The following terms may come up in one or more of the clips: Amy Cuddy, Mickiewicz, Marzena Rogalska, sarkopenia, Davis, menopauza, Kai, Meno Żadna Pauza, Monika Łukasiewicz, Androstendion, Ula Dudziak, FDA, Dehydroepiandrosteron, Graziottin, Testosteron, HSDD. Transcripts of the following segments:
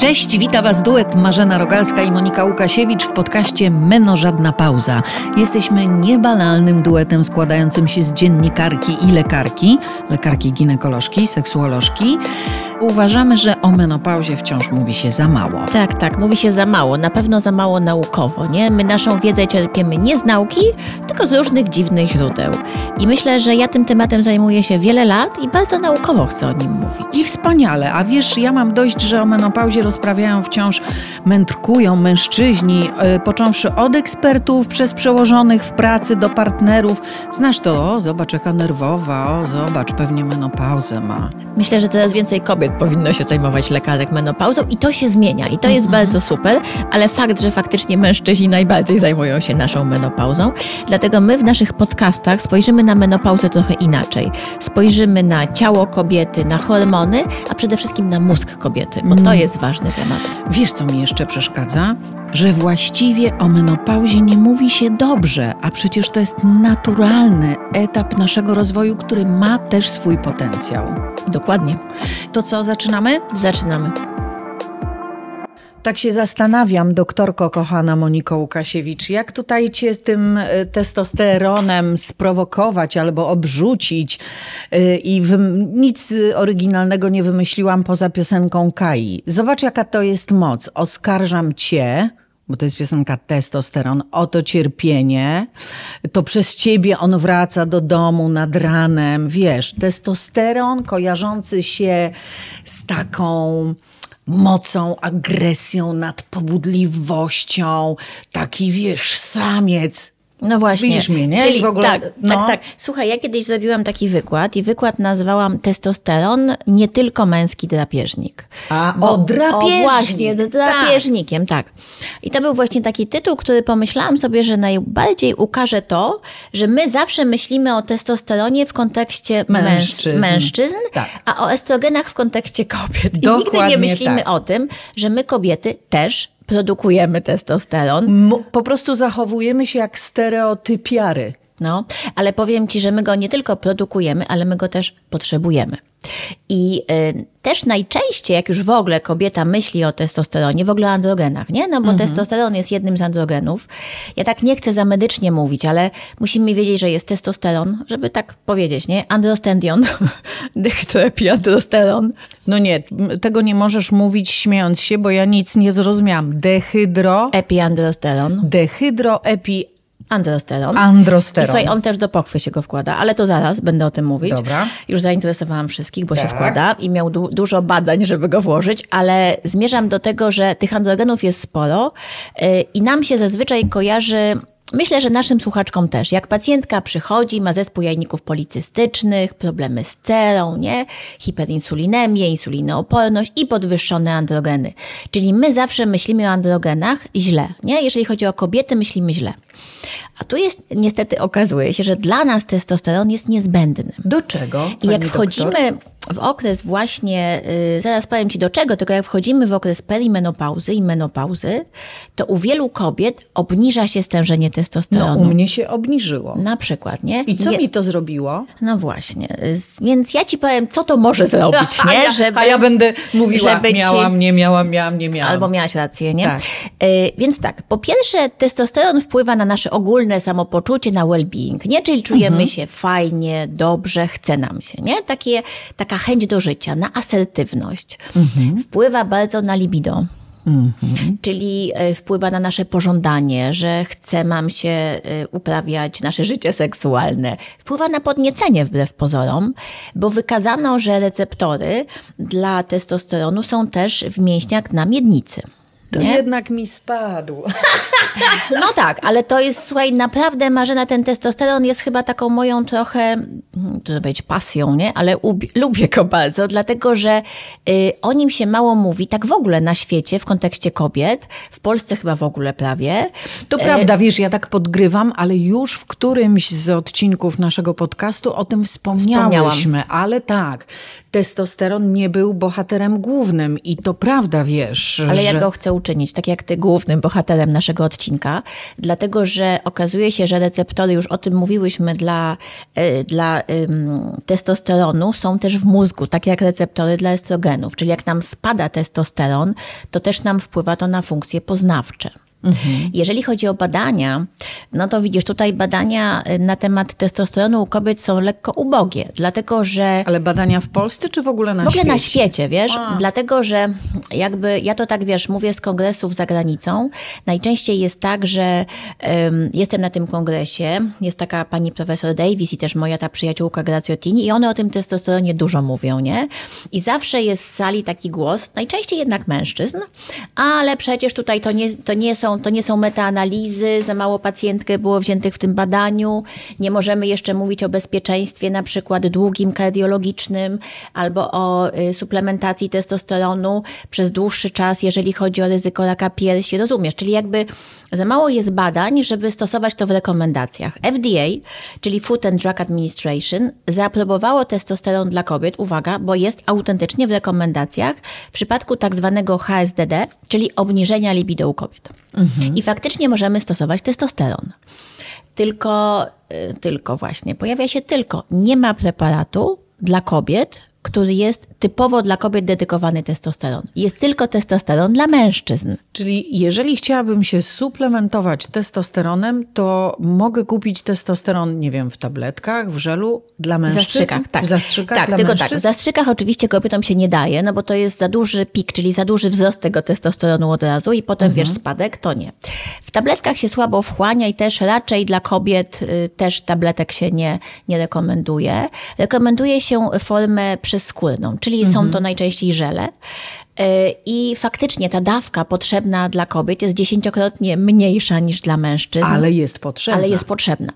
Cześć, wita Was duet Marzena Rogalska i Monika Łukasiewicz w podcaście Meno Żadna Pauza. Jesteśmy niebanalnym duetem składającym się z dziennikarki i lekarki, ginekolożki, seksuolożki. Uważamy, że o menopauzie wciąż mówi się za mało. Tak, mówi się za mało, na pewno za mało naukowo, nie? My naszą wiedzę czerpiemy nie z nauki, tylko z różnych dziwnych źródeł. I myślę, że ja tym tematem zajmuję się wiele lat i bardzo naukowo chcę o nim mówić. I wspaniale, a wiesz, ja mam dość, że o menopauzie rozprawiają wciąż, mędrkują mężczyźni, począwszy od ekspertów, przez przełożonych w pracy do partnerów. Znasz to, o zobacz jaka nerwowa, o zobacz pewnie menopauzę ma. Myślę, że coraz więcej kobiet powinno się zajmować lekarek menopauzą i to się zmienia i to jest bardzo super, ale fakt, że faktycznie mężczyźni najbardziej zajmują się naszą menopauzą, dlatego my w naszych podcastach spojrzymy na menopauzę trochę inaczej. Spojrzymy na ciało kobiety, na hormony, a przede wszystkim na mózg kobiety, bo to jest ważny temat. Wiesz, co mi jeszcze przeszkadza? Że właściwie o menopauzie nie mówi się dobrze, a przecież to jest naturalny etap naszego rozwoju, który ma też swój potencjał. Dokładnie. To co, zaczynamy? Zaczynamy. Tak się zastanawiam, doktorko kochana Moniko Łukasiewicz, jak tutaj cię z tym testosteronem sprowokować albo obrzucić i nic oryginalnego nie wymyśliłam poza piosenką Kai. Zobacz jaka to jest moc. Oskarżam cię, bo to jest piosenka Testosteron, o to cierpienie, to przez ciebie on wraca do domu nad ranem. Wiesz, testosteron kojarzący się z taką mocą, agresją, nadpobudliwością, taki wiesz, samiec. No właśnie. Widzisz mnie, nie? Czyli w ogóle, tak. Słuchaj, ja kiedyś zrobiłam taki wykład i wykład nazwałam testosteron nie tylko męski drapieżnik. Drapieżnik. Właśnie, drapieżnikiem, tak. I to był właśnie taki tytuł, który pomyślałam sobie, że najbardziej ukaże to, że my zawsze myślimy o testosteronie w kontekście mężczyzn, tak, a o estrogenach w kontekście kobiet. Dokładnie. I nigdy nie myślimy o tym, że my kobiety też produkujemy testosteron. Po prostu zachowujemy się jak stereotypiary. No, ale powiem ci, że my go nie tylko produkujemy, ale my go też potrzebujemy. I też najczęściej, jak już w ogóle kobieta myśli o testosteronie, w ogóle o androgenach, nie? No bo testosteron jest jednym z androgenów. Ja tak nie chcę za medycznie mówić, ale musimy wiedzieć, że jest testosteron, żeby tak powiedzieć, nie? Androstendion, dehydroepiandrosteron. No nie, tego nie możesz mówić śmiejąc się, bo ja nic nie zrozumiałam. Dehydroepiandrosteron. Androsteron. I słuchaj, on też do pochwy się go wkłada, ale to zaraz będę o tym mówić. Dobra. Już zainteresowałam wszystkich, bo się wkłada i miał dużo badań, żeby go włożyć, ale zmierzam do tego, że tych androgenów jest sporo i nam się zazwyczaj kojarzy, myślę, że naszym słuchaczkom też, jak pacjentka przychodzi, ma zespół jajników policystycznych, problemy z cerą, nie? Hiperinsulinemię, insulinooporność i podwyższone androgeny. Czyli my zawsze myślimy o androgenach źle, nie? Jeżeli chodzi o kobiety, myślimy źle. A tu jest, niestety okazuje się, że dla nas testosteron jest niezbędny. Do czego? I jak wchodzimy w okres właśnie, zaraz powiem ci do czego, tylko jak wchodzimy w okres perimenopauzy i menopauzy, to u wielu kobiet obniża się stężenie testosteronu. No u mnie się obniżyło. Na przykład, nie? I co mi to zrobiło? No właśnie, więc ja ci powiem, co to może zrobić, nie? Ja będę mówiła, żeby miałam, nie miałam. Albo miałaś rację, nie? Tak. Więc tak, po pierwsze testosteron wpływa na nasze ogólne samopoczucie, na well-being, nie? Czyli czujemy się fajnie, dobrze, chce nam się, nie? Taka chęć do życia, na asertywność. Wpływa bardzo na libido. Czyli wpływa na nasze pożądanie, że chce nam się uprawiać nasze życie seksualne. Wpływa na podniecenie wbrew pozorom, bo wykazano, że receptory dla testosteronu są też w mięśniach na miednicy. To nie? Jednak mi spadł. No tak, ale to jest, słuchaj, naprawdę Marzena, ten testosteron jest chyba taką moją trochę, to być pasją, nie? Ale lubię go bardzo, dlatego że o nim się mało mówi, tak w ogóle na świecie, w kontekście kobiet, w Polsce chyba w ogóle prawie. To prawda, wiesz, ja tak podgrywam, ale już w którymś z odcinków naszego podcastu o tym wspomniałyśmy, ale tak, testosteron nie był bohaterem głównym i to prawda, wiesz. Ale ja go chcę uczynić, tak jak ty, głównym bohaterem naszego odcinka, dlatego, że okazuje się, że receptory, już o tym mówiłyśmy, dla testosteronu są też w mózgu, tak jak receptory dla estrogenów. Czyli jak nam spada testosteron, to też nam wpływa to na funkcje poznawcze. Jeżeli chodzi o badania, no to widzisz, tutaj badania na temat testosteronu u kobiet są lekko ubogie, dlatego że... Ale badania w Polsce czy w ogóle na świecie? W ogóle na świecie, wiesz, dlatego że jakby ja to tak, wiesz, mówię z kongresów za granicą, najczęściej jest tak, że jestem na tym kongresie, jest taka pani profesor Davis i też moja ta przyjaciółka Graziottin i one o tym testosteronie dużo mówią, nie? I zawsze jest z sali taki głos, najczęściej jednak mężczyzn, ale przecież tutaj to nie są metaanalizy, za mało pacjentkę było wziętych w tym badaniu, nie możemy jeszcze mówić o bezpieczeństwie na przykład długim kardiologicznym albo o suplementacji testosteronu przez dłuższy czas, jeżeli chodzi o ryzyko raka piersi, rozumiesz? Czyli jakby za mało jest badań, żeby stosować to w rekomendacjach. FDA, czyli Food and Drug Administration, zaaprobowało testosteron dla kobiet, uwaga, bo jest autentycznie w rekomendacjach w przypadku tak zwanego HSDD, czyli obniżenia libido u kobiet. I faktycznie możemy stosować testosteron. Tylko właśnie, pojawia się tylko, nie ma preparatu dla kobiet, który jest typowo dla kobiet dedykowany testosteron. Jest tylko testosteron dla mężczyzn. Czyli jeżeli chciałabym się suplementować testosteronem, to mogę kupić testosteron, nie wiem, w tabletkach, w żelu dla mężczyzn? W zastrzykach tak, dla tylko mężczyzn? Tak. W zastrzykach oczywiście kobietom się nie daje, no bo to jest za duży pik, czyli za duży wzrost tego testosteronu od razu i potem, wiesz, spadek, to nie. W tabletkach się słabo wchłania i też raczej dla kobiet też tabletek się nie rekomenduje. Rekomenduje się formę przezskórną, czyli są to najczęściej żele. I faktycznie ta dawka potrzebna dla kobiet jest 10-krotnie mniejsza niż dla mężczyzn. Ale jest potrzebna.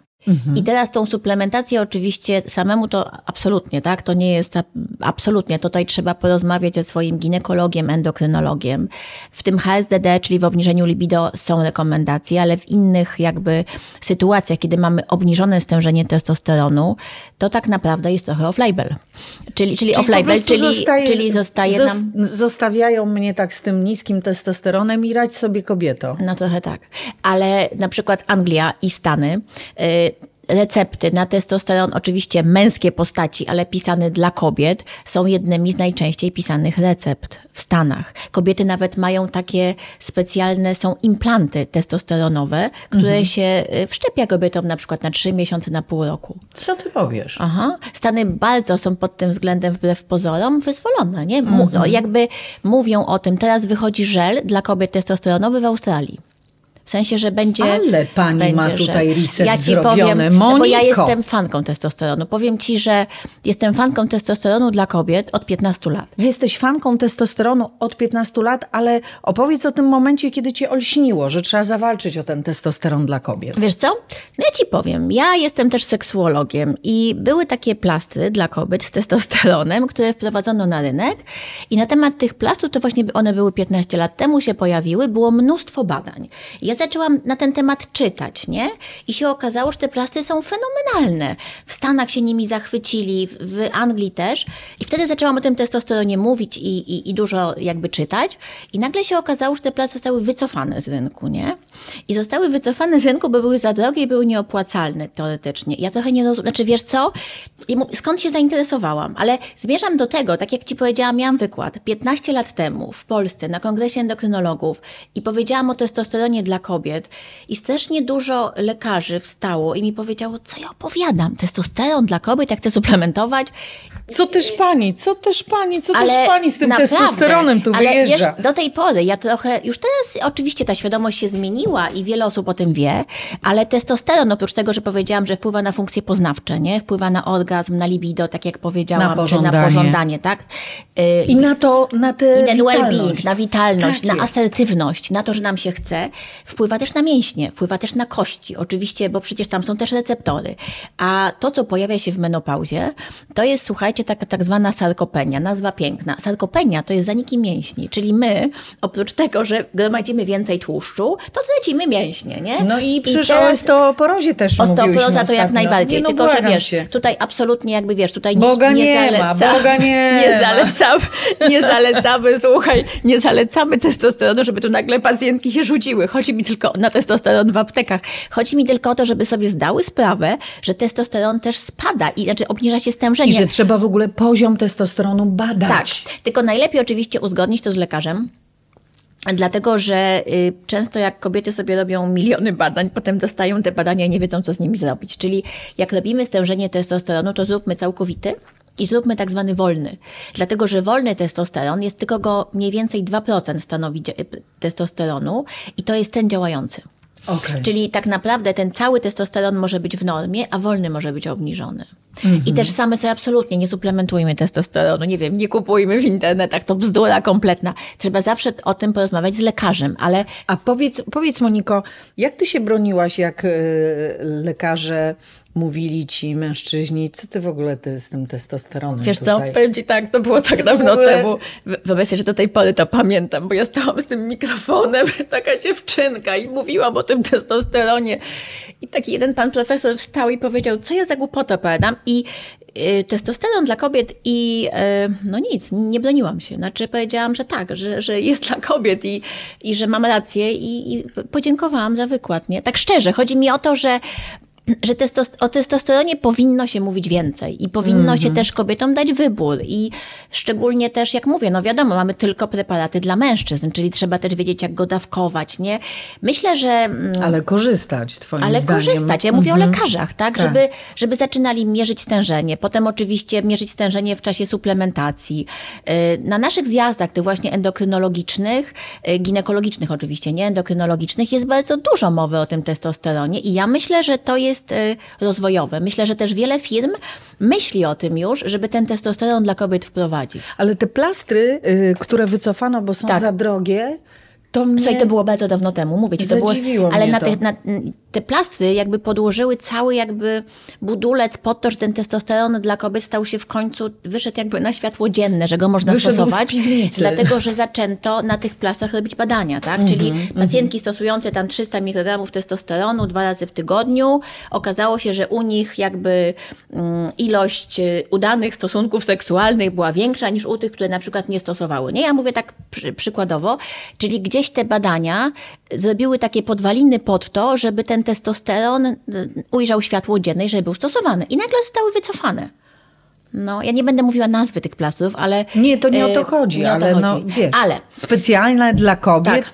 I teraz tą suplementację oczywiście samemu to absolutnie, tak? To nie jest absolutnie. Tutaj trzeba porozmawiać ze swoim ginekologiem, endokrynologiem. W tym HSDD, czyli w obniżeniu libido, są rekomendacje, ale w innych jakby sytuacjach, kiedy mamy obniżone stężenie testosteronu, to tak naprawdę jest trochę off-label. Czyli off-label, zostawiają mnie tak z tym niskim testosteronem i radź sobie, kobieto. No trochę tak. Ale na przykład Anglia i Stany, recepty na testosteron, oczywiście męskie postaci, ale pisane dla kobiet, są jednymi z najczęściej pisanych recept w Stanach. Kobiety nawet mają takie specjalne, są implanty testosteronowe, które się wszczepia kobietom na przykład na 3 miesiące, na pół roku. Co ty powiesz? Aha. Stany bardzo są pod tym względem, wbrew pozorom, wyzwolone, nie? Jakby mówią o tym. Teraz wychodzi żel dla kobiet testosteronowy w Australii. W sensie, że będzie... Ale pani ma tutaj reset zrobiony, Moniko. Bo ja jestem fanką testosteronu. Powiem ci, że jestem fanką testosteronu dla kobiet od 15 lat. Jesteś fanką testosteronu od 15 lat, ale opowiedz o tym momencie, kiedy cię olśniło, że trzeba zawalczyć o ten testosteron dla kobiet. Wiesz co? No ja ci powiem. Ja jestem też seksuologiem i były takie plastry dla kobiet z testosteronem, które wprowadzono na rynek i na temat tych plastrów, to właśnie one były 15 lat temu, się pojawiły, było mnóstwo badań. Ja zaczęłam na ten temat czytać, nie? I się okazało, że te plastry są fenomenalne. W Stanach się nimi zachwycili, w Anglii też. I wtedy zaczęłam o tym testosteronie mówić i dużo jakby czytać. I nagle się okazało, że te plastry zostały wycofane z rynku, nie? I zostały wycofane z rynku, bo były za drogie i były nieopłacalne teoretycznie. Ja trochę nie rozumiem, znaczy wiesz co? Skąd się zainteresowałam? Ale zmierzam do tego, tak jak ci powiedziałam, miałam wykład 15 lat temu w Polsce na kongresie endokrynologów i powiedziałam o testosteronie dla kobiet i strasznie dużo lekarzy wstało i mi powiedziało, co ja opowiadam, testosteron dla kobiet, jak chcę suplementować. Co też pani z tym naprawdę, testosteronem tu wyjeżdża. Ale do tej pory ja trochę, już teraz oczywiście ta świadomość się zmieniła i wiele osób o tym wie, ale testosteron, oprócz tego, że powiedziałam, że wpływa na funkcje poznawcze, nie? Wpływa na orgazm, na libido, tak jak powiedziałam, na pożądanie, tak? I na well-being, na witalność, na asertywność, na to, że nam się chce. Wpływa też na mięśnie, wpływa też na kości, oczywiście, bo przecież tam są też receptory. A to, co pojawia się w menopauzie, to jest, słuchajcie, tak zwana sarkopenia, nazwa piękna. Sarkopenia to jest zaniki mięśni, czyli my, oprócz tego, że gromadzimy więcej tłuszczu, to tracimy mięśnie, nie? No i przecież o osteoporozie też osteoporoza to jak najbardziej, nie, no, tylko że wiesz, tutaj absolutnie jakby wiesz, tutaj nie zalecamy, słuchaj, nie zalecamy testosteronu, żeby tu nagle pacjentki się rzuciły. Chodzi mi tylko na testosteron w aptekach. Chodzi mi tylko o to, żeby sobie zdały sprawę, że testosteron też spada i znaczy obniża się stężenie. I że trzeba w ogóle poziom testosteronu badać. Tak, tylko najlepiej oczywiście uzgodnić to z lekarzem. Dlatego, że często jak kobiety sobie robią miliony badań, potem dostają te badania i nie wiedzą, co z nimi zrobić. Czyli jak robimy stężenie testosteronu, to zróbmy całkowity i zróbmy tak zwany wolny. Dlatego, że wolny testosteron jest tylko go mniej więcej 2% stanowi testosteronu i to jest ten działający. Okay. Czyli tak naprawdę ten cały testosteron może być w normie, a wolny może być obniżony. Mm-hmm. I też same sobie absolutnie nie suplementujmy testosteronu, nie wiem, nie kupujmy w internetach, to bzdura kompletna. Trzeba zawsze o tym porozmawiać z lekarzem, ale... A powiedz Moniko, jak ty się broniłaś, jak lekarze mówili ci mężczyźni, co ty w ogóle ty z tym testosteronem? Wiesz tutaj? Co, powiem ci tak, to było tak co dawno temu. Wobec tego, że do tej pory to pamiętam, bo ja stałam z tym mikrofonem, taka dziewczynka i mówiłam o tym testosteronie. I taki jeden pan profesor wstał i powiedział, co ja za głupotę opowiadam i testosteron dla kobiet i no nic, nie broniłam się. Znaczy powiedziałam, że tak, że jest dla kobiet i że mam rację i podziękowałam za wykład. Nie? Tak szczerze, chodzi mi o to, że o testosteronie powinno się mówić więcej i powinno się też kobietom dać wybór i szczególnie też, jak mówię, no wiadomo, mamy tylko preparaty dla mężczyzn, czyli trzeba też wiedzieć, jak go dawkować, nie? Myślę, że... Ale korzystać, twoim zdaniem. Ale korzystać, ja mówię o lekarzach, tak? Żeby zaczynali mierzyć stężenie, potem oczywiście mierzyć stężenie w czasie suplementacji. Na naszych zjazdach, tych właśnie endokrynologicznych, ginekologicznych oczywiście, nie endokrynologicznych, jest bardzo dużo mowy o tym testosteronie i ja myślę, że to jest rozwojowe. Myślę, że też wiele firm myśli o tym już, żeby ten testosteron dla kobiet wprowadzić. Ale te plastry, które wycofano, bo są za drogie, to mnie... Słuchaj, to było bardzo dawno temu, mówię ci. Ale mnie te plastry jakby podłożyły cały jakby budulec pod to, że ten testosteron dla kobiet stał się w końcu, wyszedł jakby na światło dzienne, że go można stosować. Dlatego, że zaczęto na tych plastrach robić badania, tak? Czyli pacjentki stosujące tam 300 mikrogramów testosteronu 2 razy w tygodniu, okazało się, że u nich jakby ilość udanych stosunków seksualnych była większa niż u tych, które na przykład nie stosowały. Nie? Ja mówię tak przykładowo, czyli gdzieś te badania zrobiły takie podwaliny pod to, żeby ten testosteron ujrzał światło dzienne i żeby był stosowany. I nagle zostały wycofane. No, ja nie będę mówiła nazwy tych plastrów, ale... Nie, to nie o to chodzi, ale to chodzi. No, wiesz, specjalne dla kobiet,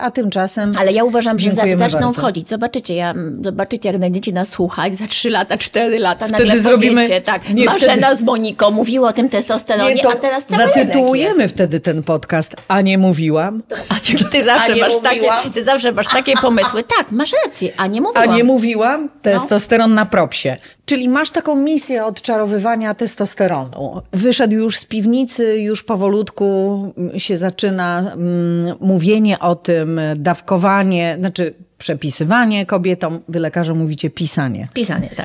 a tymczasem... Ale ja uważam, że zaczną wchodzić. Zobaczycie, jak będziecie nas słuchać za 3 lata, 4 lata. Wtedy nagle zrobimy... Tak, Marzena z Moniką mówiła o tym testosteronie, a teraz cały rynek jest. Zatytułujemy wtedy ten podcast, a nie mówiłam. Ty zawsze masz takie pomysły. Tak, masz rację, a nie mówiłam. A nie mówiłam, testosteron na propsie. Czyli masz taką misję odczarowywania testosteronu. Wyszedł już z piwnicy, już powolutku się zaczyna mówienie o tym, dawkowanie, znaczy przepisywanie kobietom. Wy lekarze mówicie pisanie.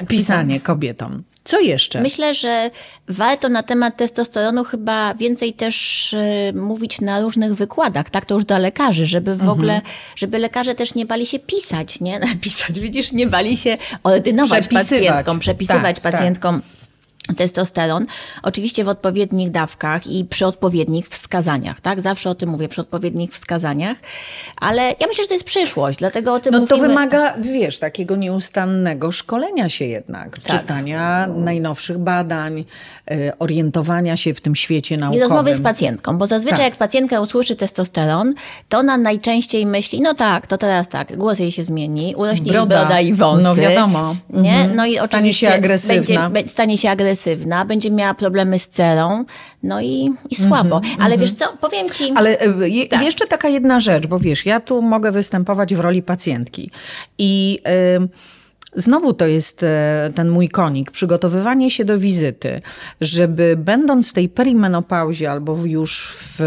Pisanie kobietom. Co jeszcze? Myślę, że warto na temat testosteronu chyba więcej też mówić na różnych wykładach, tak to już dla lekarzy, żeby w ogóle, żeby lekarze też nie bali się pisać, nie? Pisać, widzisz, nie bali się ordynować pacjentkom, przepisywać pacjentkom. Tak. Testosteron, oczywiście w odpowiednich dawkach i przy odpowiednich wskazaniach, tak? Zawsze o tym mówię, przy odpowiednich wskazaniach, ale ja myślę, że to jest przyszłość, dlatego o tym mówimy. To wymaga, wiesz, takiego nieustannego szkolenia się jednak, czytania najnowszych badań, orientowania się w tym świecie naukowym. I rozmowy z pacjentką, bo zazwyczaj jak pacjentka usłyszy testosteron, to ona najczęściej myśli, no tak, to teraz tak, głos jej się zmieni, urośnie broda i wąsy. No wiadomo. Nie? No i stanie się agresywna. Stanie się agresywna. Będzie miała problemy z cerą, no i słabo. Ale wiesz co, powiem ci... Ale jeszcze taka jedna rzecz, bo wiesz, ja tu mogę występować w roli pacjentki i... Znowu to jest ten mój konik, przygotowywanie się do wizyty, żeby będąc w tej perimenopauzie albo już w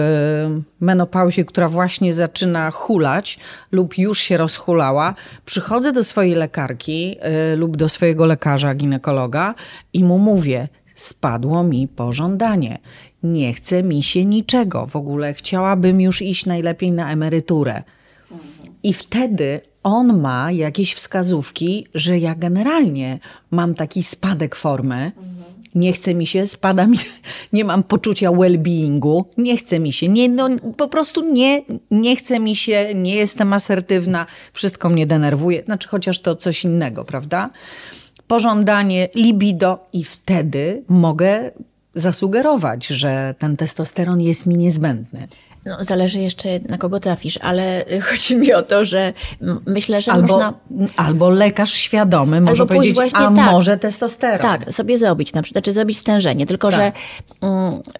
menopauzie, która właśnie zaczyna hulać lub już się rozhulała, przychodzę do swojej lekarki lub do swojego lekarza ginekologa i mu mówię, spadło mi pożądanie. Nie chce mi się niczego. W ogóle chciałabym już iść najlepiej na emeryturę. I wtedy on ma jakieś wskazówki, że ja generalnie mam taki spadek formy, nie chce mi się, spada mi, nie mam poczucia well-beingu, nie chce mi się, po prostu nie chce mi się, nie jestem asertywna, wszystko mnie denerwuje, znaczy chociaż to coś innego, prawda? Pożądanie, libido i wtedy mogę zasugerować, że ten testosteron jest mi niezbędny. No, zależy jeszcze na kogo trafisz, ale chodzi mi o to, że myślę, że można... Albo lekarz świadomy może powiedzieć, a może testosteron. Tak, sobie zrobić na przykład, czy zrobić stężenie. Tylko, że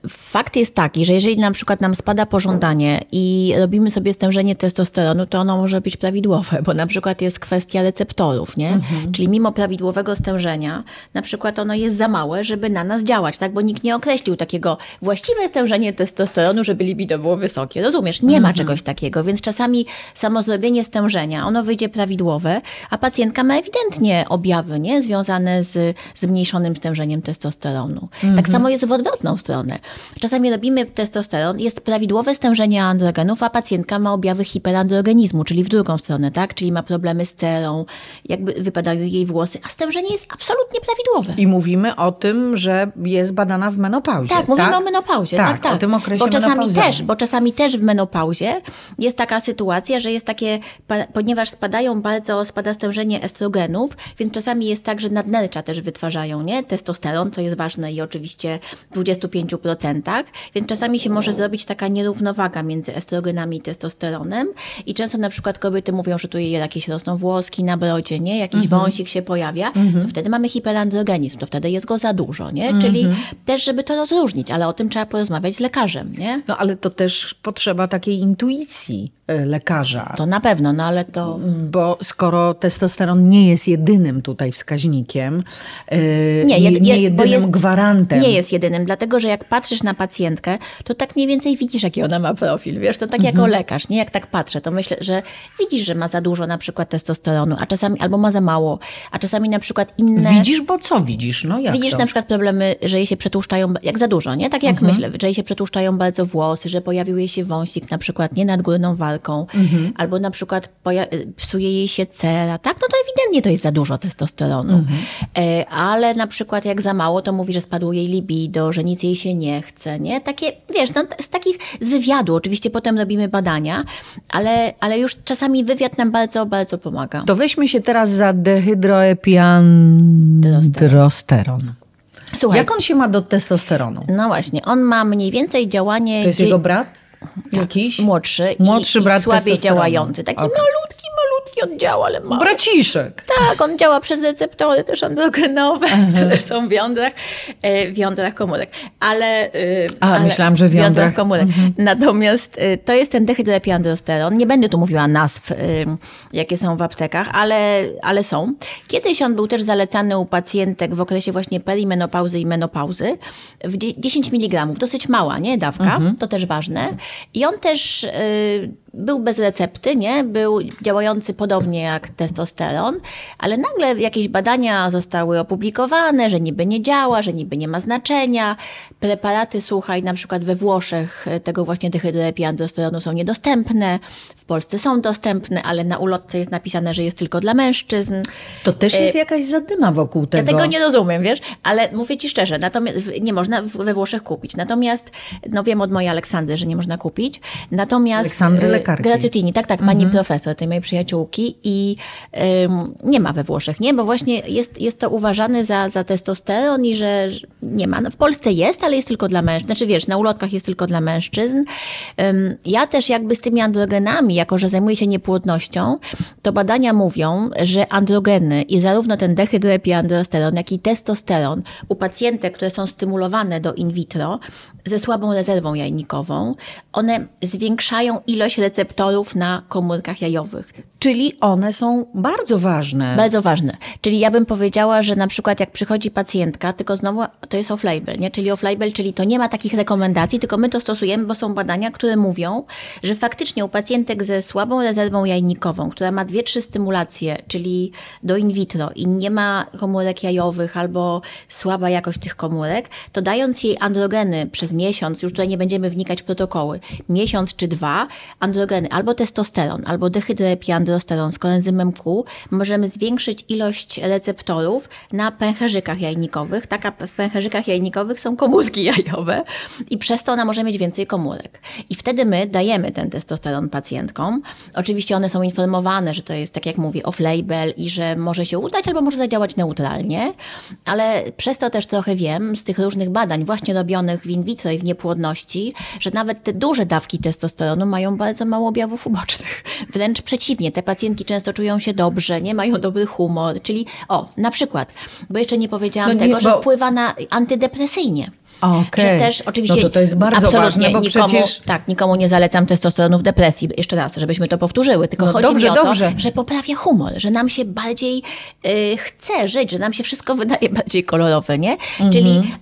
fakt jest taki, że jeżeli na przykład nam spada pożądanie i robimy sobie stężenie testosteronu, to ono może być prawidłowe, bo na przykład jest kwestia receptorów, nie? Mhm. Czyli mimo prawidłowego stężenia, na przykład ono jest za małe, żeby na nas działać, tak? Bo nikt nie określił takiego właściwe stężenie testosteronu, żeby libido było wysokie. Rozumiesz? Nie ma czegoś takiego, więc czasami samo zrobienie stężenia, ono wyjdzie prawidłowe, a pacjentka ma ewidentnie objawy, nie? Związane z zmniejszonym stężeniem testosteronu. Tak samo jest w odwrotną stronę. Czasami robimy testosteron, jest prawidłowe stężenie androgenów, a pacjentka ma objawy hiperandrogenizmu, czyli w drugą stronę, tak? Czyli ma problemy z cerą, jakby wypadają jej włosy, a stężenie jest absolutnie prawidłowe. I mówimy o tym, że jest badana w menopauzie. Tak, mówimy o menopauzie. Tak. O tym okresie Czasami też w menopauzie jest taka sytuacja, że jest takie, ponieważ spada stężenie estrogenów, więc czasami jest tak, że nadnercza też wytwarzają, nie? Testosteron, co jest ważne i oczywiście w 25%, więc czasami się może zrobić taka nierównowaga między estrogenami i testosteronem i często na przykład kobiety mówią, że tu jej jakieś rosną włoski na brodzie, nie? Jakiś wąsik się pojawia, to wtedy mamy hiperandrogenizm, to wtedy jest go za dużo, nie? Czyli też, żeby to rozróżnić, ale o tym trzeba porozmawiać z lekarzem, nie? No ale to też potrzeba takiej intuicji lekarza. To na pewno, no ale to... Bo skoro testosteron nie jest jedynym tutaj wskaźnikiem, gwarantem. Nie jest jedynym, dlatego że jak patrzysz na pacjentkę, to tak mniej więcej widzisz, jaki ona ma profil, wiesz, to tak jako lekarz, nie? Jak tak patrzę, to myślę, że widzisz, że ma za dużo na przykład testosteronu, a czasami, albo ma za mało, a czasami na przykład inne... Widzisz, bo co widzisz? No jak widzisz to? Na przykład problemy, że jej się przetłuszczają, jak za dużo, nie? Tak jak myślę, że jej się przetłuszczają bardzo włosy, że pojawił jej się wąsik na przykład, nie? Nad górną warką, albo na przykład psuje jej się cera, tak? No to ewidentnie to jest za dużo testosteronu. Ale na przykład jak za mało, to mówi, że spadło jej libido, że nic jej się nie chce, nie? Takie, wiesz, no, z wywiadu, oczywiście potem robimy badania, ale już czasami wywiad nam bardzo, bardzo pomaga. To weźmy się teraz za dehydroepiandrosteron. Słuchaj, jak on się ma do testosteronu? No właśnie, on ma mniej więcej działanie... To jest jego brat? Jakiś? Młodszy brat i słabiej działający. Taki malutki on działa, ale mały. Braciszek. Tak, on działa przez receptory też androgenowe, które są w jądrach komórek. Myślałam, że w jądrach komórek. Natomiast to jest ten dehydroepiandrosteron. Nie będę tu mówiła nazw, jakie są w aptekach, ale są. Kiedyś on był też zalecany u pacjentek w okresie właśnie perimenopauzy i menopauzy. W 10 mg, dosyć mała, nie? Dawka, to też ważne. I on też był bez recepty, nie? Był działający podobnie jak testosteron, ale nagle jakieś badania zostały opublikowane, że niby nie działa, że niby nie ma znaczenia. Preparaty, słuchaj, na przykład we Włoszech tego właśnie dehydroepiandrosteronu są niedostępne, w Polsce są dostępne, ale na ulotce jest napisane, że jest tylko dla mężczyzn. To też jest jakaś zadyma wokół tego. Ja tego nie rozumiem, wiesz, ale mówię ci szczerze, natomiast nie można we Włoszech kupić. Natomiast, no wiem od mojej Aleksandry, że nie można kupić. Natomiast... Aleksandry lekarki. Graziottin, tak, pani profesor, tej mojej przyjaciółki i nie ma we Włoszech, nie? Bo właśnie jest to uważane za testosteron i że nie ma. No, w Polsce jest, ale jest tylko dla mężczyzn. Znaczy wiesz, na ulotkach jest tylko dla mężczyzn. Ja też jakby z tymi androgenami, jako że zajmuję się niepłodnością, to badania mówią, że androgeny i zarówno ten dehydroepiandrosteron, jak i testosteron u pacjentek, które są stymulowane do in vitro ze słabą rezerwą jajnikową, one zwiększają ilość receptorów na komórkach jajowych. Czyli one są bardzo ważne. Bardzo ważne. Czyli ja bym powiedziała, że na przykład jak przychodzi pacjentka, tylko znowu to jest off-label, nie? Czyli off-label, czyli to nie ma takich rekomendacji, tylko my to stosujemy, bo są badania, które mówią, że faktycznie u pacjentek ze słabą rezerwą jajnikową, która ma 2-3 stymulacje, czyli do in vitro i nie ma komórek jajowych albo słaba jakość tych komórek, to dając jej androgeny przez miesiąc, już tutaj nie będziemy wnikać w protokoły, miesiąc czy dwa, androgeny albo testosteron, albo dehydroepiandrosteron, dehydroepiandrosteron z koenzymem Q możemy zwiększyć ilość receptorów na pęcherzykach jajnikowych. W pęcherzykach jajnikowych są komórki jajowe i przez to ona może mieć więcej komórek. I wtedy my dajemy ten testosteron pacjentkom. Oczywiście one są informowane, że to jest, tak jak mówię, off-label i że może się udać albo może zadziałać neutralnie, ale przez to też trochę wiem z tych różnych badań właśnie robionych w in vitro i w niepłodności, że nawet te duże dawki testosteronu mają bardzo mało objawów ubocznych. Wręcz przeciwnie, te pacjentki często czują się dobrze, nie mają dobry humor, czyli na przykład, bo jeszcze nie powiedziałam że wpływa na antydepresyjnie. Okay. Że też oczywiście to jest bardzo ważne, bo nikomu nie zalecam testosteronu w depresji. Jeszcze raz, żebyśmy to powtórzyły. Tylko chodzi mi o to, że poprawia humor, że nam się bardziej chce żyć, że nam się wszystko wydaje bardziej kolorowe, nie? Mm-hmm. Czyli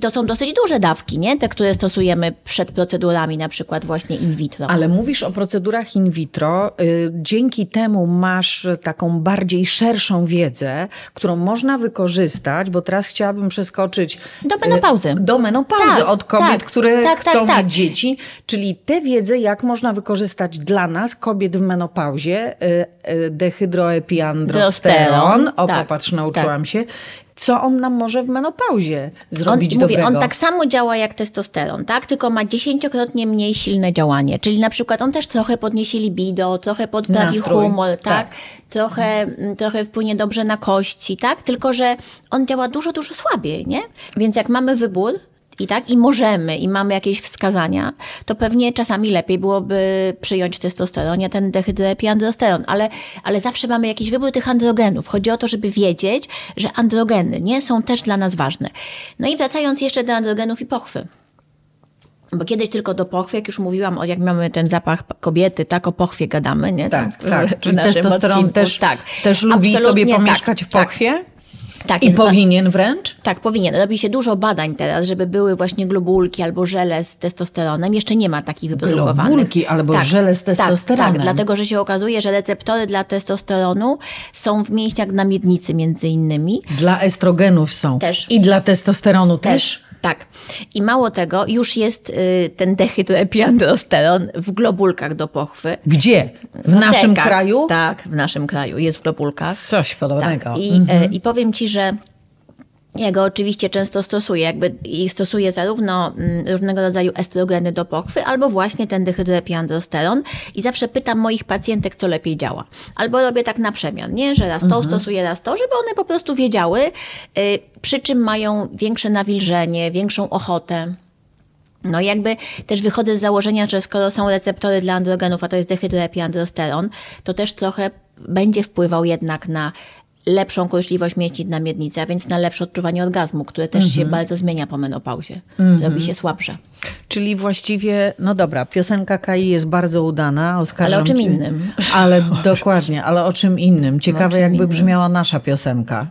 to są dosyć duże dawki, nie? Te, które stosujemy przed procedurami, na przykład właśnie in vitro. Ale mówisz o procedurach in vitro. Dzięki temu masz taką bardziej szerszą wiedzę, którą można wykorzystać, bo teraz chciałabym przeskoczyć do menopauzy. Do menopauzy od kobiet, które chcą mieć dzieci. Czyli tę wiedzę, jak można wykorzystać dla nas, kobiet w menopauzie, dehydroepiandrosteron. Nauczyłam się. Co on nam może w menopauzie zrobić dobrego? On tak samo działa jak testosteron, tak? Tylko ma 10-krotnie mniej silne działanie. Czyli na przykład on też trochę podniesie libido, trochę podprawi humor, tak? Trochę wpłynie dobrze na kości, tak? Tylko że on działa dużo, dużo słabiej, nie? Więc jak mamy wybór, i mamy jakieś wskazania, to pewnie czasami lepiej byłoby przyjąć testosteron, a ten dehydroepiandrosteron, ale zawsze mamy jakiś wybór tych androgenów. Chodzi o to, żeby wiedzieć, że androgeny są też dla nas ważne. No i wracając jeszcze do androgenów i pochwy. Bo kiedyś tylko do pochwy, jak już mówiłam, jak mamy ten zapach kobiety, o pochwie gadamy, nie? Czyli testosteron też lubi sobie pomieszkać w pochwie? I powinien wręcz? Tak, powinien. Robi się dużo badań teraz, żeby były właśnie globulki albo żele z testosteronem. Jeszcze nie ma takich wyprodukowanych. Globulki albo żele z testosteronem. Tak, dlatego że się okazuje, że receptory dla testosteronu są w mięśniach na miednicy między innymi. Dla estrogenów są. Też. I dla testosteronu też? Tak. I mało tego, już jest ten dehydroepiandrosteron w globulkach do pochwy. Gdzie? W naszym kraju? Tak, w naszym kraju. Jest w globulkach. Coś podobnego. Tak. I powiem Ci, że ja go oczywiście często stosuję. Stosuję zarówno różnego rodzaju estrogeny do pochwy, albo właśnie ten dehydroepiandrosteron. I zawsze pytam moich pacjentek, co lepiej działa. Albo robię tak na przemian, nie? Że raz to stosuję, raz to, żeby one po prostu wiedziały, przy czym mają większe nawilżenie, większą ochotę. No i też wychodzę z założenia, że skoro są receptory dla androgenów, a to jest dehydroepiandrosteron, to też trochę będzie wpływał jednak na lepszą kościliwość mięśni na miednicy, a więc na lepsze odczuwanie orgazmu, które też się bardzo zmienia po menopauzie. Robi się słabsze. Czyli właściwie, piosenka Kai jest bardzo udana. Oskarżam ale o czym innym. Ale o czym innym. Ciekawe, jakby brzmiała nasza piosenka.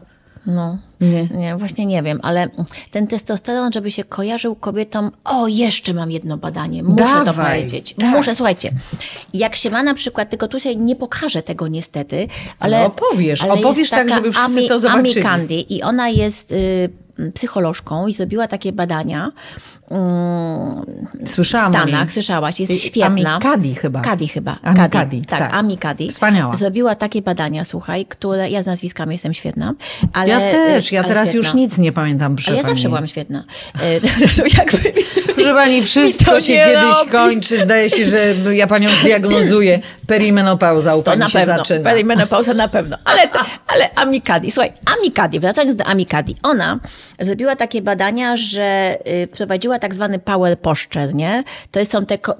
Właśnie nie wiem, ale ten testosteron, żeby się kojarzył kobietom, jeszcze mam jedno badanie, muszę to powiedzieć. Tak. Słuchajcie, jak się ma na przykład, tylko tutaj nie pokażę tego niestety, ale opowiesz tak, żeby wszyscy to zobaczyli. Amy Cuddy i ona jest psycholożką i zrobiła takie badania w Stanach. Słyszałaś, jest świetna. Amy Cuddy chyba. Amy Cuddy. Wspaniała. Zrobiła takie badania, słuchaj, które ja z nazwiskami jestem świetna. Ale, ja też, teraz świetna. Już nic nie pamiętam. Ale ja zawsze byłam świetna. Proszę pani, wszystko się kiedyś kończy. Zdaje się, że ja panią zdiagnozuję. Perimenopauza u pani to na pewno zaczyna. Perimenopauza na pewno. Ale Amy Cuddy, słuchaj, wracając do Amy Cuddy, ona zrobiła takie badania, że wprowadziła tak zwany power posture, nie?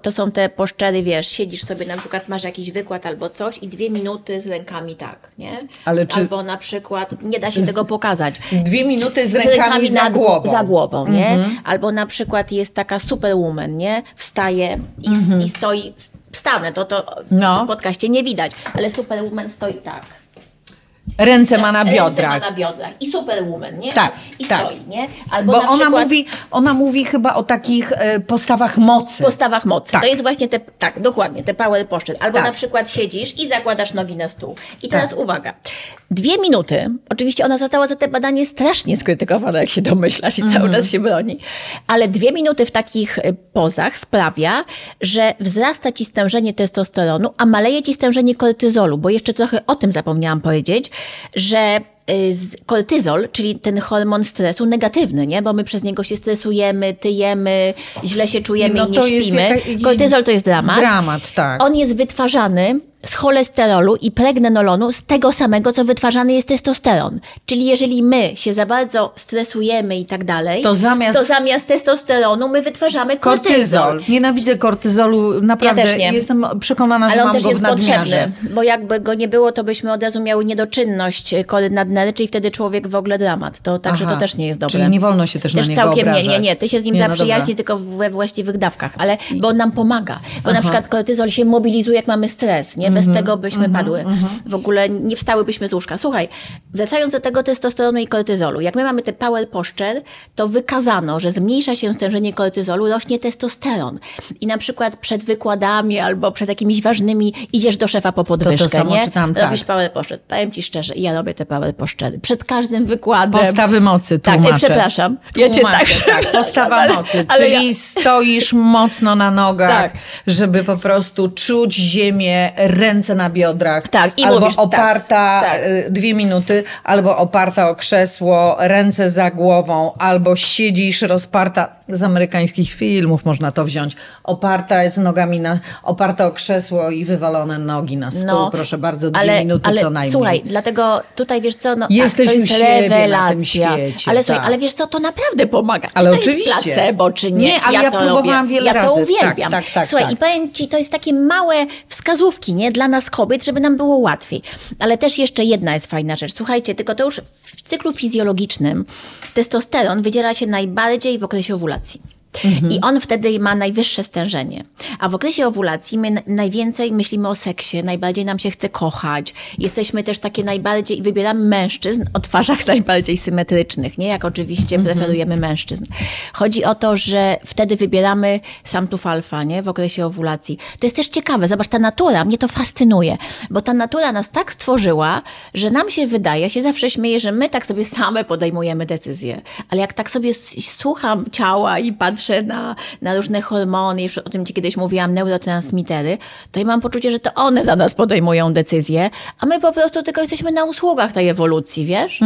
To są te poszczery, siedzisz sobie, na przykład masz jakiś wykład albo coś i 2 minuty z rękami nie? Albo na przykład, nie da się tego pokazać. 2 minuty z rękami za głową, nie? Albo na przykład jest taka superwoman, nie? Wstaje i stoi, wstanę, to w podcaście nie widać, ale superwoman stoi tak. Ręce ma na biodrach. Ręce ma na biodrach. I superwoman, nie? Tak, i tak. Stoi, nie? Albo bo na przykład... ona mówi chyba o takich postawach mocy. Postawach mocy. Tak. To jest właśnie te, tak, dokładnie, te power posture. Albo tak. Na przykład siedzisz i zakładasz nogi na stół. I teraz tak. Uwaga. 2 minuty. Oczywiście ona została za te badanie strasznie skrytykowana, jak się domyślasz, i cały czas się broni. Ale 2 minuty w takich pozach sprawia, że wzrasta ci stężenie testosteronu, a maleje ci stężenie kortyzolu, bo jeszcze trochę o tym zapomniałam powiedzieć, że kortyzol, czyli ten hormon stresu negatywny, nie? Bo my przez niego się stresujemy, tyjemy, źle się czujemy i nie śpimy. Kortyzol to jest dramat. Dramat, tak. On jest wytwarzany z cholesterolu i pregnenolonu, z tego samego, co wytwarzany jest testosteron. Czyli jeżeli my się za bardzo stresujemy i tak dalej, to zamiast testosteronu my wytwarzamy kortyzol. Nienawidzę kortyzolu, naprawdę. Ja też nie. Jestem przekonana, że mam go w nadmiarze. Ale on też jest potrzebny, bo jakby go nie było, to byśmy od razu miały niedoczynność kory nadnernej, czyli wtedy człowiek w ogóle dramat. Także to też nie jest dobre. Czyli nie wolno się też na niego całkiem obrażać. Nie. Ty się z nim zaprzyjaźni, tylko we właściwych dawkach. Ale bo on nam pomaga. Bo na przykład kortyzol się mobilizuje, jak mamy stres, nie? Bez tego byśmy padły. W ogóle nie wstałybyśmy z łóżka. Słuchaj, wracając do tego testosteronu i kortyzolu. Jak my mamy te power posture, to wykazano, że zmniejsza się stężenie kortyzolu, rośnie testosteron. I na przykład przed wykładami albo przed jakimiś ważnymi idziesz do szefa po podwyżkę, to nie? Czytam, robisz power posture. Powiem ci szczerze, ja robię te power posture. Przed każdym wykładem. Postawy mocy, tłumaczę. Tak, przepraszam. Tłumaczę, tak. Postawa mocy, czyli stoisz mocno na nogach, żeby po prostu czuć ziemię, ręce na biodrach, i albo mówisz, oparta 2 minuty, albo oparta o krzesło, ręce za głową, albo siedzisz rozparta, z amerykańskich filmów można to wziąć, oparta jest nogami, oparta o krzesło i wywalone nogi na stół, proszę bardzo, 2 minuty co najmniej. Słuchaj, dlatego tutaj wiesz co, to jest rewelacja. Na tym świecie, słuchaj, ale wiesz co, to naprawdę pomaga. Ale czy to jest placebo, czy nie? Nie, ale ja to próbowałam wiele razy. Ja to uwielbiam. Tak, słuchaj, i powiem ci, to jest takie małe wskazówki, nie? Dla nas kobiet, żeby nam było łatwiej. Ale też jeszcze jedna jest fajna rzecz. Słuchajcie, tylko to już w cyklu fizjologicznym testosteron wydziela się najbardziej w okresie owulacji. I on wtedy ma najwyższe stężenie. A w okresie owulacji my najwięcej myślimy o seksie, najbardziej nam się chce kochać. Jesteśmy też takie najbardziej, wybieramy mężczyzn o twarzach najbardziej symetrycznych, nie? Jak oczywiście preferujemy mężczyzn. Chodzi o to, że wtedy wybieramy samców alfa, nie? W okresie owulacji. To jest też ciekawe. Zobacz, ta natura, mnie to fascynuje, bo ta natura nas tak stworzyła, że nam się wydaje, się zawsze śmieję, że my tak sobie same podejmujemy decyzje. Ale jak tak sobie słucham ciała i patrzę na różne hormony, już o tym ci kiedyś mówiłam, neurotransmitery, to ja mam poczucie, że to one za nas podejmują decyzje, a my po prostu tylko jesteśmy na usługach tej ewolucji, wiesz?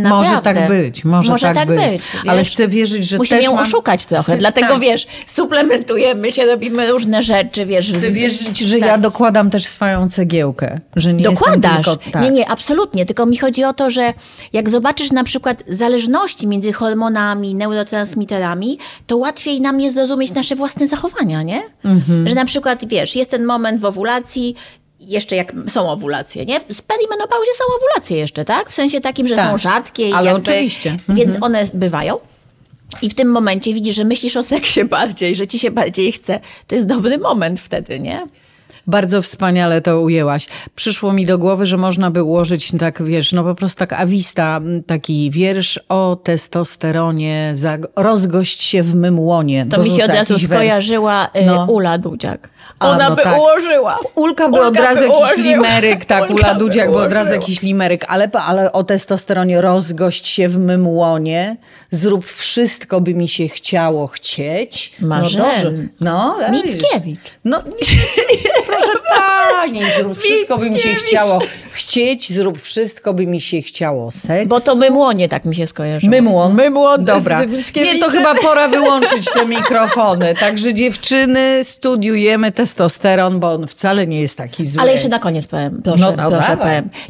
Może tak być. Może tak być. Ale chcę wierzyć, że musimy ją oszukać trochę, dlatego wiesz, suplementujemy się, robimy różne rzeczy, wiesz. Chcę wierzyć, że ja dokładam też swoją cegiełkę. Że nie dokładasz. Tylko, Nie, absolutnie. Tylko mi chodzi o to, że jak zobaczysz na przykład zależności między hormonami, neurotransmiterami, to łatwiej nam jest zrozumieć nasze własne zachowania, nie? Że na przykład, wiesz, jest ten moment w owulacji, jeszcze jak są owulacje, nie? W perimenopauzie są owulacje jeszcze, tak? W sensie takim, że są rzadkie. Ale jakby, oczywiście. Więc one bywają. I w tym momencie widzisz, że myślisz o seksie bardziej, że ci się bardziej chce. To jest dobry moment wtedy, nie? Bardzo wspaniale to ujęłaś. Przyszło mi do głowy, że można by ułożyć tak, wiesz, po prostu tak awista, taki wiersz o testosteronie, rozgość się w mym łonie. To mi się od razu skojarzyła Ula Dudziak. Ona by ułożyła. Ula Dudziak by od razu jakiś limeryk, ale o testosteronie, rozgość się w mym łonie, zrób wszystko, by mi się chciało chcieć. Marzen. Mickiewicz. Proszę pani, zrób wszystko, by mi się chciało chcieć, zrób wszystko, by mi się chciało seks. Bo to mymłonie tak mi się skojarzyło. Mymłon. Dobra. Nie, to chyba pora wyłączyć te mikrofony. Także dziewczyny, studiujemy testosteron, bo on wcale nie jest taki zły. Ale jeszcze na koniec powiem, proszę.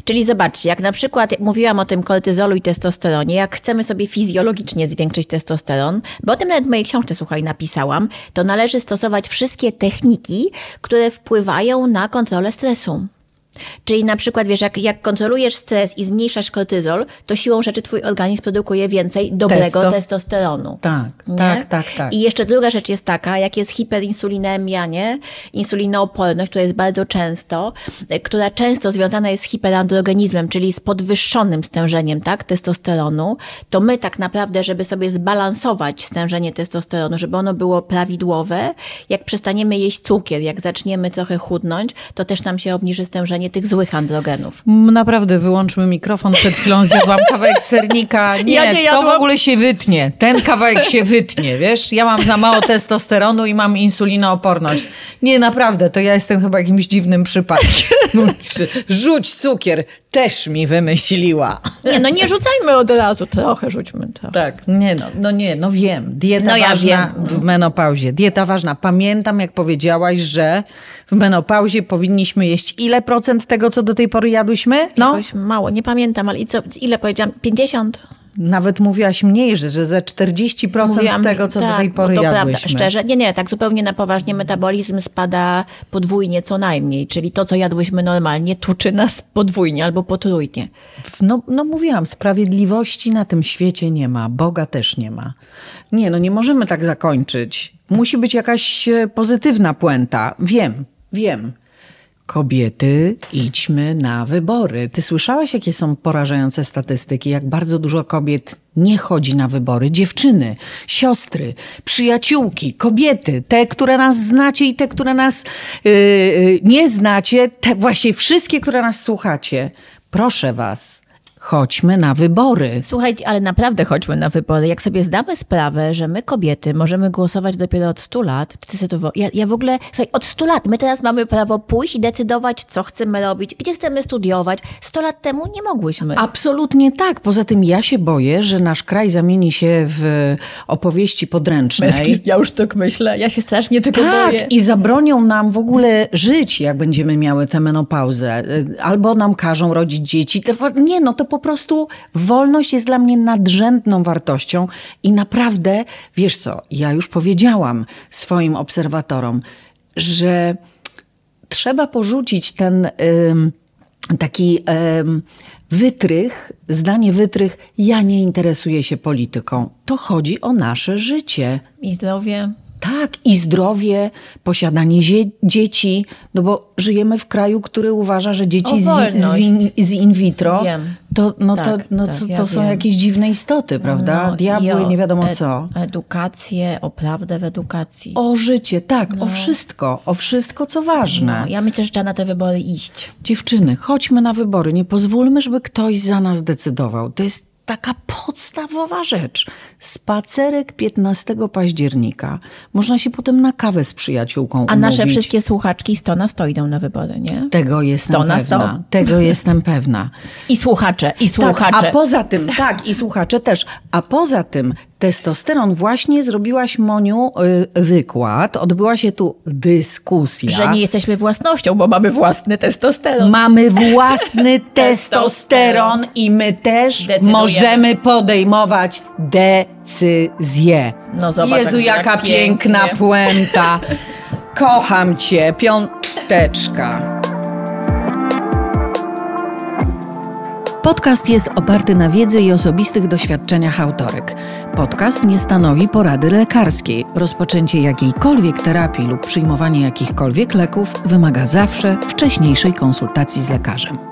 Czyli zobaczcie, jak na przykład mówiłam o tym kortyzolu i testosteronie, jak chcemy sobie fizjologicznie zwiększyć testosteron, bo o tym nawet w mojej książce, słuchaj, napisałam, to należy stosować wszystkie techniki, które wpływają na kontrolę stresu. Czyli na przykład, wiesz, jak kontrolujesz stres i zmniejszasz kortyzol, to siłą rzeczy twój organizm produkuje więcej dobrego testosteronu. Tak. I jeszcze druga rzecz jest taka, jak jest hiperinsulinemia, nie? Insulinooporność, która jest bardzo często, która często związana jest z hiperandrogenizmem, czyli z podwyższonym stężeniem, tak, testosteronu, to my tak naprawdę, żeby sobie zbalansować stężenie testosteronu, żeby ono było prawidłowe, jak przestaniemy jeść cukier, jak zaczniemy trochę chudnąć, to też nam się obniży stężenie tych złych androgenów. Naprawdę, wyłączmy mikrofon. Przed chwilą zjadłam kawałek sernika. To w ogóle się wytnie. Ten kawałek się wytnie, wiesz? Ja mam za mało testosteronu i mam insulinooporność. Nie, naprawdę, to ja jestem chyba jakimś dziwnym przypadkiem. Rzuć cukier. Też mi wymyśliła. Nie rzucajmy od razu. Trochę rzućmy to. Tak, wiem. Dieta ważna w menopauzie. Dieta ważna. Pamiętam, jak powiedziałaś, że w menopauzie powinniśmy jeść ile procent tego, co do tej pory jadłyśmy? Mało, nie pamiętam, ale ile powiedziałam? 50%? Nawet mówiłaś mniej, że ze 40% tego, co do tej pory jadłyśmy. Prawda, szczerze? Nie, tak zupełnie na poważnie metabolizm spada podwójnie co najmniej, czyli to, co jadłyśmy normalnie, tuczy nas podwójnie albo potrójnie. Mówiłam, sprawiedliwości na tym świecie nie ma, Boga też nie ma. Nie możemy tak zakończyć. Musi być jakaś pozytywna puenta. Wiem. Kobiety, idźmy na wybory. Ty słyszałaś, jakie są porażające statystyki, jak bardzo dużo kobiet nie chodzi na wybory? Dziewczyny, siostry, przyjaciółki, kobiety, te, które nas znacie i te, które nas nie znacie, te właśnie wszystkie, które nas słuchacie. Proszę was. Chodźmy na wybory. Słuchajcie, ale naprawdę chodźmy na wybory. Jak sobie zdamy sprawę, że my kobiety możemy głosować dopiero od 100 lat. Ja w ogóle, słuchaj, od 100 lat my teraz mamy prawo pójść i decydować, co chcemy robić, gdzie chcemy studiować. 100 lat temu nie mogłyśmy. Absolutnie tak. Poza tym ja się boję, że nasz kraj zamieni się w opowieści podręcznej. Ja już tak myślę. Ja się strasznie tego boję. Tak, i zabronią nam w ogóle żyć, jak będziemy miały tę menopauzę. Albo nam każą rodzić dzieci. To po prostu wolność jest dla mnie nadrzędną wartością i naprawdę, wiesz co, ja już powiedziałam swoim obserwatorom, że trzeba porzucić ten zdanie wytrych, ja nie interesuję się polityką. To chodzi o nasze życie. I zdrowie. Tak, i zdrowie, posiadanie dzieci, bo żyjemy w kraju, który uważa, że dzieci z in vitro to są jakieś dziwne istoty, prawda? Diabły, nie wiadomo co. Edukację, o prawdę w edukacji. O życie, tak, o wszystko, co ważne. Ja myślę, że trzeba na te wybory iść. Dziewczyny, chodźmy na wybory, nie pozwólmy, żeby ktoś za nas decydował. To jest taka podstawowa rzecz. Spacerek 15 października. Można się potem na kawę z przyjaciółką umówić. A nasze wszystkie słuchaczki 100 na 100 idą na wybory, nie? Tego jestem pewna. I słuchacze. Tak, a poza tym, i słuchacze też. A poza tym testosteron. Właśnie zrobiłaś, Moniu, wykład. Odbyła się tu dyskusja. Że nie jesteśmy własnością, bo mamy własny testosteron. Mamy własny testosteron i my też możemy podejmować decyzje. Zobacz, Jezu, jaka piękna puenta. Kocham cię. Piąteczka. Podcast jest oparty na wiedzy i osobistych doświadczeniach autorek. Podcast nie stanowi porady lekarskiej. Rozpoczęcie jakiejkolwiek terapii lub przyjmowanie jakichkolwiek leków wymaga zawsze wcześniejszej konsultacji z lekarzem.